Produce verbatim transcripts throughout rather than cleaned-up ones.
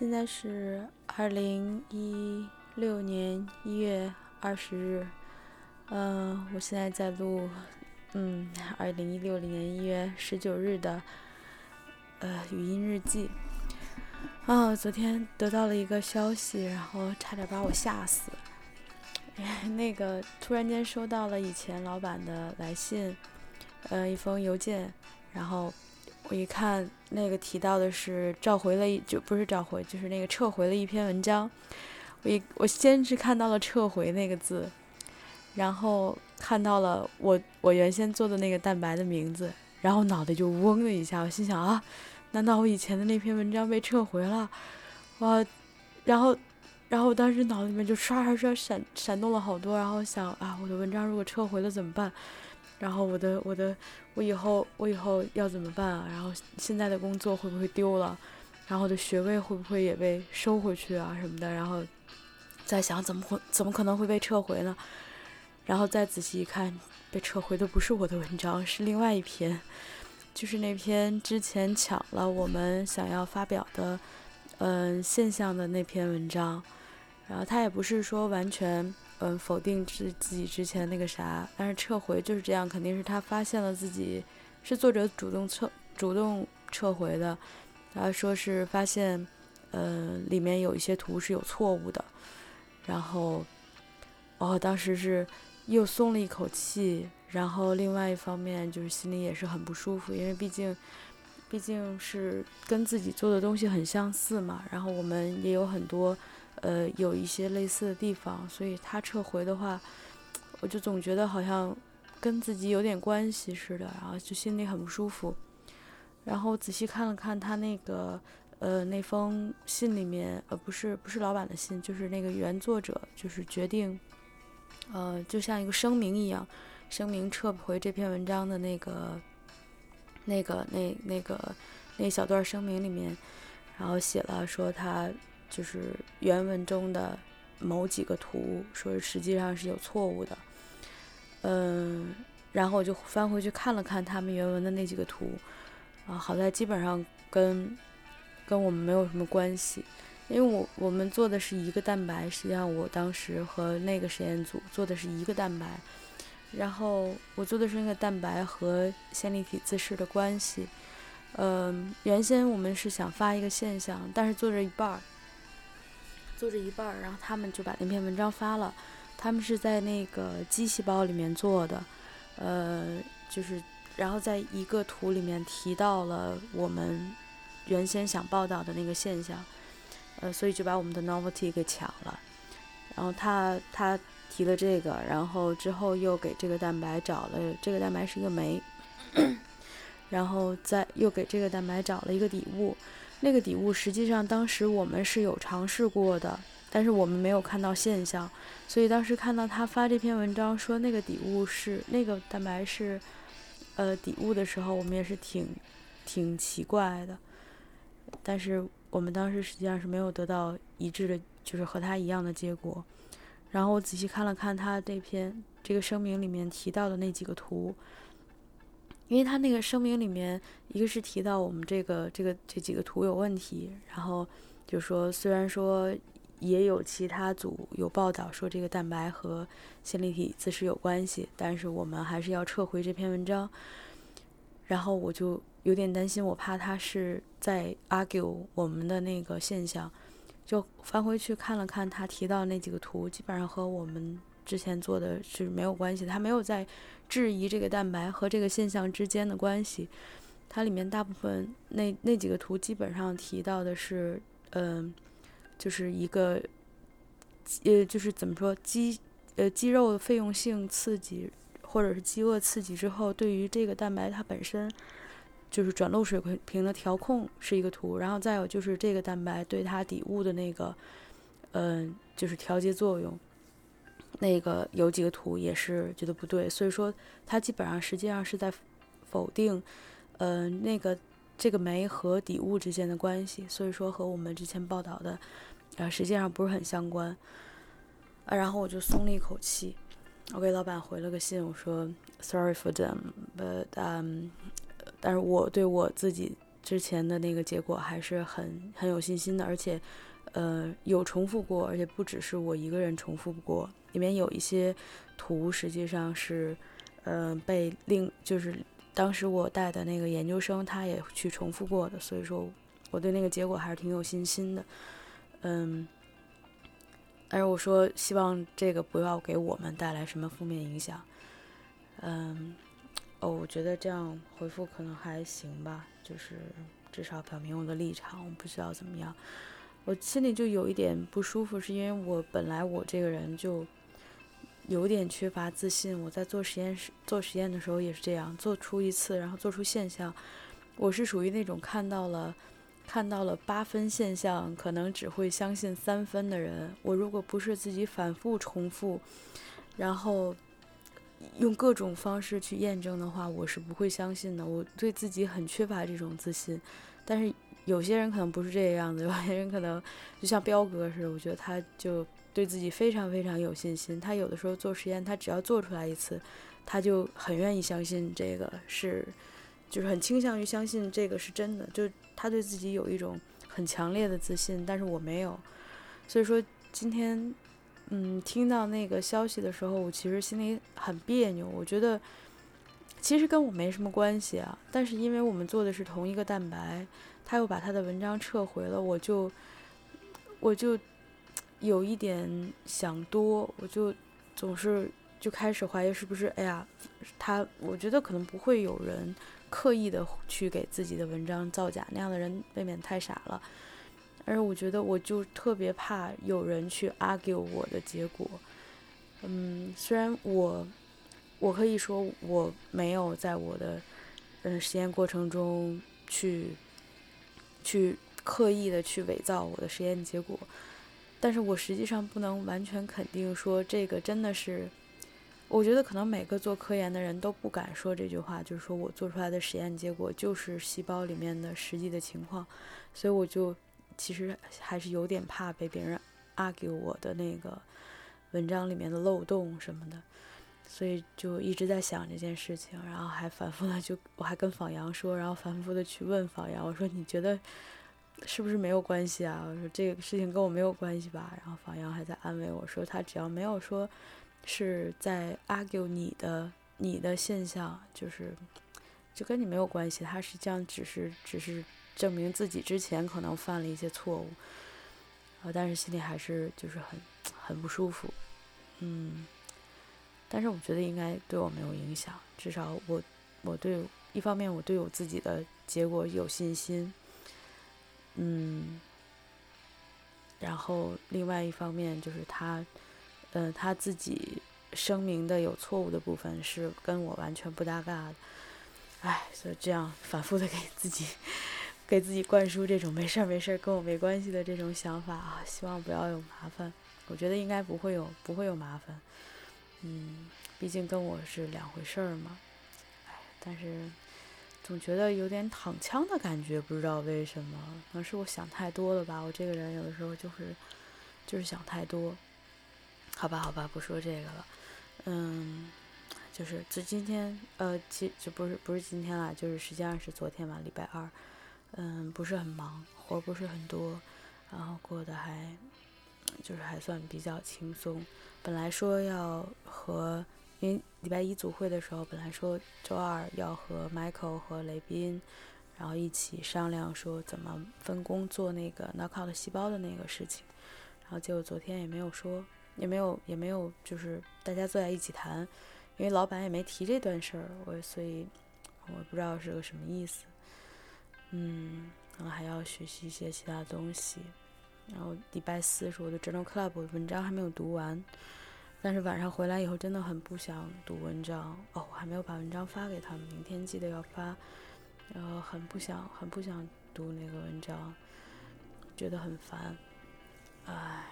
现在是二零一六年一月二十日，嗯、呃，我现在在录，嗯，二零一六年一月十九日的，呃，语音日记。啊、哦，昨天得到了一个消息，然后差点把我吓死。那个突然间收到了以前老板的来信，呃，一封邮件，然后我一看，那个提到的是召回了一，就不是召回，就是那个撤回了一篇文章。我一我先是看到了"撤回"那个字，然后看到了我我原先做的那个蛋白的名字，然后脑袋就嗡了一下，我心想啊，难道我以前的那篇文章被撤回了？哇，然后。然后我当时脑子里面就刷刷刷闪闪动了好多，然后想啊，我的文章如果撤回了怎么办？然后我的我的我以后我以后要怎么办啊？然后现在的工作会不会丢了？然后我的学位会不会也被收回去啊什么的？然后再想怎么会怎么可能会被撤回呢？然后再仔细一看，被撤回的不是我的文章，是另外一篇，就是那篇之前抢了我们想要发表的嗯、呃、现象的那篇文章。然后他也不是说完全嗯否定自己之前那个啥，但是撤回就是这样，肯定是他发现了自己是作者主动撤主动撤回的，然后说是发现呃里面有一些图是有错误的，然后哦当时是又松了一口气，然后另外一方面就是心里也是很不舒服，因为毕竟毕竟是跟自己做的东西很相似嘛，然后我们也有很多。呃，有一些类似的地方，所以他撤回的话，我就总觉得好像跟自己有点关系似的，然后就心里很不舒服。然后仔细看了看他那个呃那封信里面，呃不是不是老板的信，就是那个原作者就是决定，呃就像一个声明一样，声明撤回这篇文章的那个那个那那个那一小段声明里面，然后写了说他。就是原文中的某几个图，说实际上是有错误的，嗯，然后我就翻回去看了看他们原文的那几个图，啊，好在基本上跟跟我们没有什么关系，因为我我们做的是一个蛋白，实际上我当时和那个实验组做的是一个蛋白，然后我做的是那个蛋白和线粒体自适的关系，嗯，原先我们是想发一个现象，但是做着一半儿。做着一半，然后他们就把那篇文章发了。他们是在那个肌细胞里面做的，呃，就是然后在一个图里面提到了我们原先想报道的那个现象，呃，所以就把我们的 novelty 给抢了。然后他他提了这个，然后之后又给这个蛋白找了，这个蛋白是一个酶，然后再又给这个蛋白找了一个底物。那个底物实际上当时我们是有尝试过的，但是我们没有看到现象，所以当时看到他发这篇文章说那个底物是那个蛋白是呃底物的时候，我们也是挺挺奇怪的，但是我们当时实际上是没有得到一致的，就是和他一样的结果。然后我仔细看了看他这篇这个声明里面提到的那几个图，因为他那个声明里面，一个是提到我们这个这个这几个图有问题，然后就说虽然说也有其他组有报道说这个蛋白和线粒体自适有关系，但是我们还是要撤回这篇文章。然后我就有点担心，我怕他是在 argue 我们的那个现象，就翻回去看了看他提到那几个图，基本上和我们之前做的是没有关系，他没有在质疑这个蛋白和这个现象之间的关系。它里面大部分那那几个图基本上提到的是，嗯、呃，就是一个，呃，就是怎么说肌呃肌肉费用性刺激或者是饥饿刺激之后，对于这个蛋白它本身就是转漏水平的调控是一个图，然后再有就是这个蛋白对它底物的那个，嗯、呃，就是调节作用。那个有几个图也是觉得不对，所以说它基本上实际上是在否定，呃，那个这个酶和底物之间的关系，所以说和我们之前报道的，呃，实际上不是很相关。啊，然后我就松了一口气，我给老板回了个信，我说 sorry for them， but um， 但是我对我自己之前的那个结果还是很很有信心的，而且呃有重复过，而且不只是我一个人重复过，里面有一些图实际上是呃被另就是当时我带的那个研究生他也去重复过的，所以说我对那个结果还是挺有信心的。嗯，但是我说希望这个不要给我们带来什么负面影响。嗯，哦，我觉得这样回复可能还行吧，就是至少表明我的立场，我不知道怎么样。我心里就有一点不舒服，是因为我本来我这个人就有点缺乏自信，我在做实验室做实验的时候也是这样，做出一次然后做出现象，我是属于那种看到了看到了八分现象可能只会相信三分的人。我如果不是自己反复重复然后用各种方式去验证的话，我是不会相信的，我对自己很缺乏这种自信。但是有些人可能不是这个样子，有些人可能就像彪哥似的，我觉得他就对自己非常非常有信心，他有的时候做实验他只要做出来一次他就很愿意相信这个是就是很倾向于相信这个是真的，就他对自己有一种很强烈的自信，但是我没有。所以说今天嗯，听到那个消息的时候我其实心里很别扭，我觉得其实跟我没什么关系啊，但是因为我们做的是同一个蛋白，他又把他的文章撤回了，我就我就有一点想多，我就总是就开始怀疑是不是哎呀他，我觉得可能不会有人刻意的去给自己的文章造假，那样的人未免太傻了。而我觉得我就特别怕有人去 argue 我的结果。嗯，虽然我我可以说我没有在我的嗯实验过程中去去刻意的去伪造我的实验结果，但是我实际上不能完全肯定说这个真的是，我觉得可能每个做科研的人都不敢说这句话，就是说我做出来的实验结果就是细胞里面的实际的情况，所以我就其实还是有点怕被别人 argue 我的那个文章里面的漏洞什么的，所以就一直在想这件事情，然后还反复的就我还跟访阳说，然后反复的去问访阳，我说你觉得是不是没有关系啊？我说这个事情跟我没有关系吧。然后访阳还在安慰我说，他只要没有说是在 argue 你的你的现象，就是就跟你没有关系，他实际上只是只是证明自己之前可能犯了一些错误，呃，但是心里还是就是很很不舒服。嗯，但是我觉得应该对我没有影响，至少我我对一方面我对我自己的结果有信心。嗯，然后另外一方面就是他，呃，他自己声明的有错误的部分是跟我完全不搭嘎的，哎，所以这样反复的给自己给自己灌输这种没事没事跟我没关系的这种想法啊，希望不要有麻烦。我觉得应该不会有不会有麻烦，嗯，毕竟跟我是两回事儿嘛。哎，但是总觉得有点躺枪的感觉，不知道为什么，可能是我想太多了吧。我这个人有的时候就是就是想太多。好吧，好吧，不说这个了。嗯，就是这今天呃，其这不是不是今天啦，就是实际上是昨天嘛，礼拜二。嗯，不是很忙，活不是很多，然后过得还就是还算比较轻松。本来说要和，因为礼拜一组会的时候，本来说周二要和 Michael 和雷斌，然后一起商量说怎么分工做那个 knockout 细胞的那个事情，然后结果昨天也没有说，也没有也没有就是大家坐在一起谈，因为老板也没提这段事儿，我所以我不知道是个什么意思。嗯，然后还要学习一些其他东西，然后礼拜四是我的 Journal Club， 我的文章还没有读完，但是晚上回来以后真的很不想读文章，哦，我还没有把文章发给他们，明天记得要发，然后很不想很不想读那个文章，觉得很烦，唉，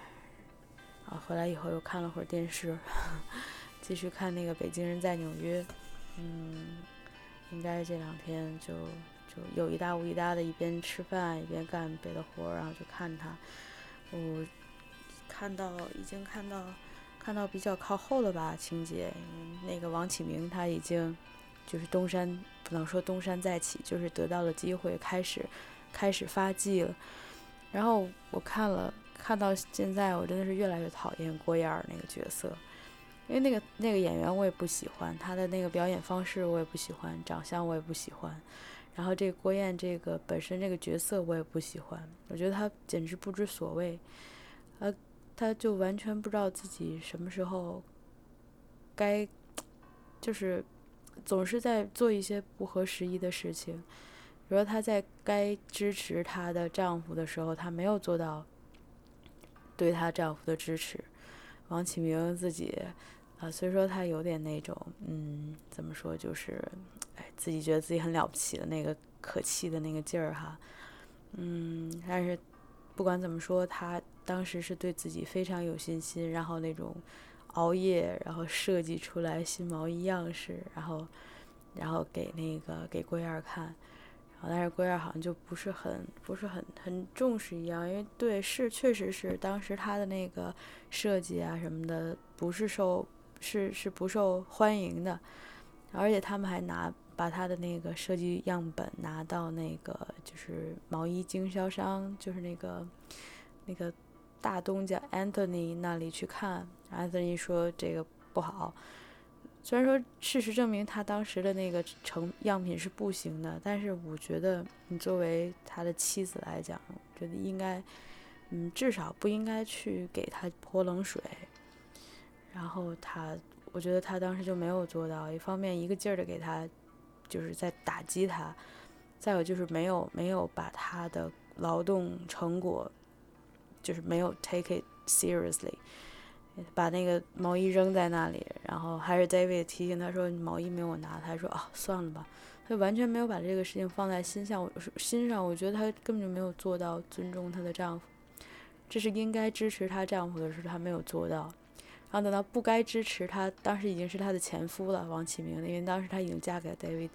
然后回来以后又看了会儿电视，呵呵继续看那个《北京人在纽约》，嗯，应该这两天就。就有一搭无一搭的，一边吃饭一边干别的活，然后就看他，我看到已经看到看到比较靠后了吧情节，那个王启明他已经就是东山不能说东山再起，就是得到了机会，开始开始发迹了。然后我看了看到现在，我真的是越来越讨厌郭燕儿那个角色，因为那个那个演员我也不喜欢，他的那个表演方式我也不喜欢，长相我也不喜欢，然后这个郭燕这个本身这个角色我也不喜欢，我觉得他简直不知所谓，呃，他就完全不知道自己什么时候该，就是总是在做一些不合时宜的事情。比如她在该支持她的丈夫的时候，她没有做到对她丈夫的支持。王启明自己啊、呃，虽说他有点那种，嗯，怎么说，就是，哎，自己觉得自己很了不起的那个可气的那个劲儿哈，嗯，但是不管怎么说，他当时是对自己非常有信心，然后那种熬夜，然后设计出来新毛衣样式，然后，然后给那个给郭燕儿看。但是郭燕好像就不是很不是很很重视一样，因为对是确实是当时他的那个设计啊什么的不是受是是不受欢迎的，而且他们还拿把他的那个设计样本拿到那个就是毛衣经销商，就是那个那个大东家 Anthony 那里去看， Anthony 说这个不好。虽然说事实证明他当时的那个成样品是不行的，但是我觉得你作为他的妻子来讲，我觉得应该嗯，至少不应该去给他泼冷水。然后他我觉得他当时就没有做到，一方面一个劲儿的给他就是在打击他，再有就是没有没有把他的劳动成果就是没有 take it seriously，把那个毛衣扔在那里，然后还是 David 提醒他说毛衣没有拿，他说啊算了吧，他完全没有把这个事情放在心上。我心上我觉得他根本就没有做到尊重他的丈夫，这是应该支持他丈夫的时候他没有做到，然后等到不该支持他，当时已经是他的前夫了王启明，因为当时他已经嫁给 David，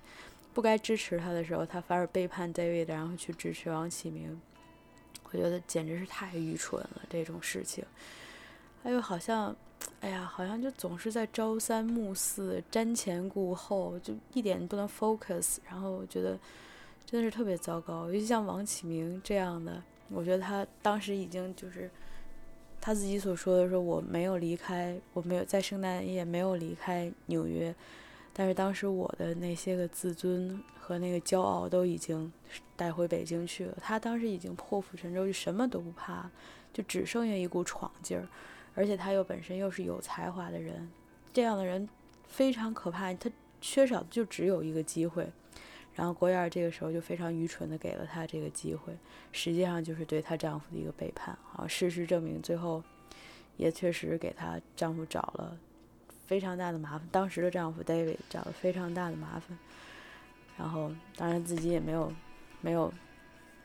不该支持他的时候他反而背叛 David 然后去支持王启明，我觉得简直是太愚蠢了这种事情。还有好像哎呀好像就总是在朝三暮四，瞻前顾后，就一点不能 focus， 然后我觉得真的是特别糟糕。尤其像王启明这样的，我觉得他当时已经就是他自己所说的说我没有离开，我没有在圣诞夜没有离开纽约，但是当时我的那些个自尊和那个骄傲都已经带回北京去了。他当时已经破釜沉舟，就什么都不怕，就只剩下一股闯劲儿，而且他又本身又是有才华的人，这样的人非常可怕，他缺少的就只有一个机会。然后郭燕这个时候就非常愚蠢的给了他这个机会，实际上就是对她丈夫的一个背叛啊！事实证明最后也确实给她丈夫找了非常大的麻烦，当时的丈夫 David 找了非常大的麻烦，然后当然自己也没有没有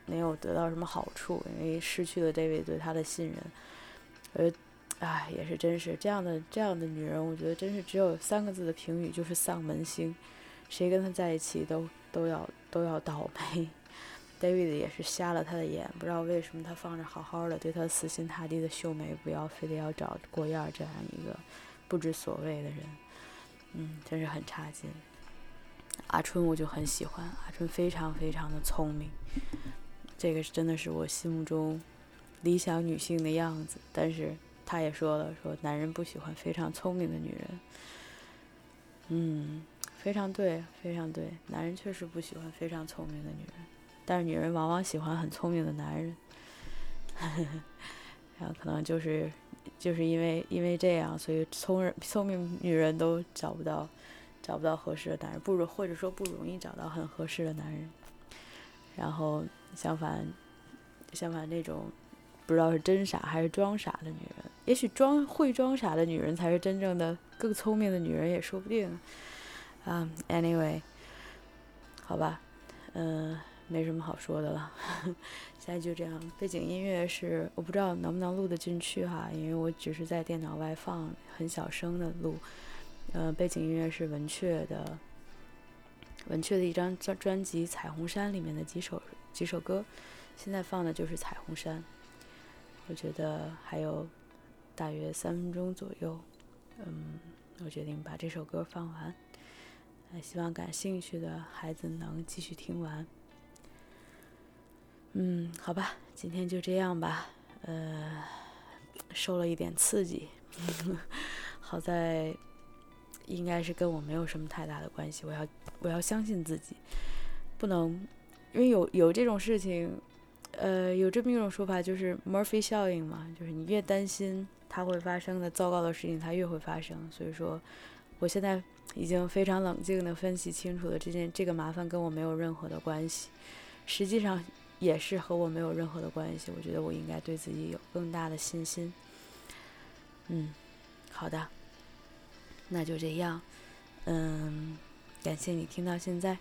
没有得到什么好处，因为失去了 David 对她的信任。而哎，也是真是这样的这样的女人，我觉得真是只有三个字的评语，就是丧门星，谁跟她在一起都都要都要倒霉。David 也是瞎了她的眼，不知道为什么他放着好好的对她死心塌地的秀眉，不要非得要找郭燕这样一个不知所谓的人，嗯，真是很差劲。阿春我就很喜欢，阿春非常非常的聪明，这个真的是我心目中理想女性的样子，但是他也说了，说男人不喜欢非常聪明的女人。嗯，非常对，非常对，男人确实不喜欢非常聪明的女人，但是女人往往喜欢很聪明的男人。然后可能就是就是因为因为这样，所以聪人聪明女人都找不到找不到合适的男人，不如或者说不容易找到很合适的男人。然后相反相反那种不知道是真傻还是装傻的女人，也许装会装傻的女人才是真正的更聪明的女人也说不定啊、um, anyway 好吧，嗯、呃，没什么好说的了。现在就这样，背景音乐是我不知道能不能录得进去哈，因为我只是在电脑外放很小声的录。呃，背景音乐是文雀的文雀的一张专专辑《彩虹山》里面的几首几首歌，现在放的就是《彩虹山》。我觉得还有大约三分钟左右，嗯，我决定把这首歌放完。希望感兴趣的孩子能继续听完。嗯，好吧，今天就这样吧。呃，受了一点刺激，好在应该是跟我没有什么太大的关系。我要我要相信自己，不能因为有有这种事情，呃，有这么一种说法就是 Murphy 效应嘛，就是你越担心它会发生的糟糕的事情，它越会发生。所以说，我现在已经非常冷静的分析清楚了，这件这个麻烦跟我没有任何的关系，实际上也是和我没有任何的关系。我觉得我应该对自己有更大的信心。嗯，好的，那就这样。嗯，感谢你听到现在，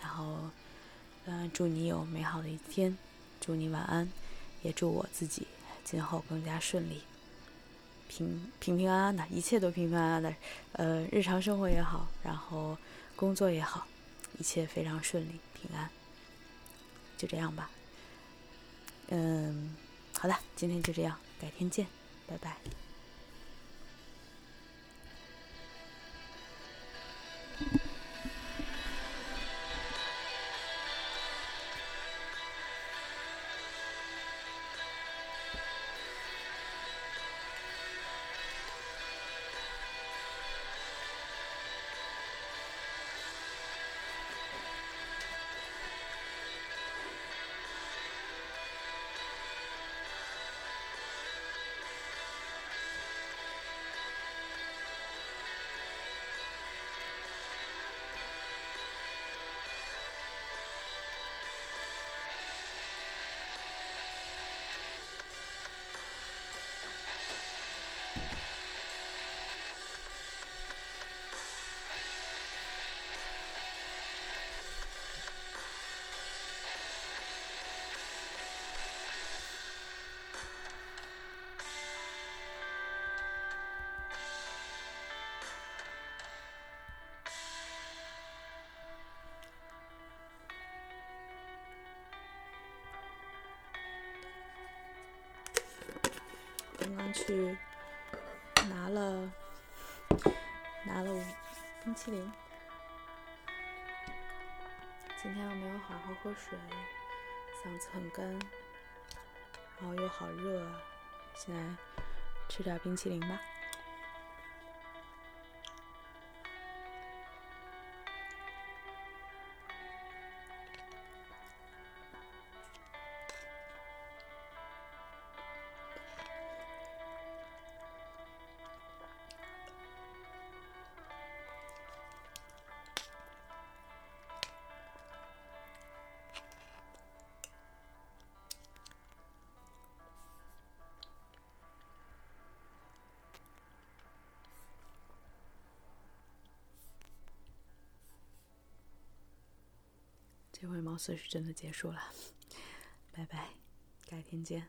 然后嗯、呃，祝你有美好的一天，祝你晚安，也祝我自己今后更加顺利，平平平安安的，一切都平平安安的。呃，日常生活也好，然后工作也好，一切非常顺利平安。就这样吧。嗯，好的，今天就这样，改天见，拜拜。刚刚去拿了拿了冰淇淋，今天又没有好好喝水，嗓子很干，然后又好热，现在吃点冰淇淋吧。这回貌似是真的结束了，拜拜，改天见。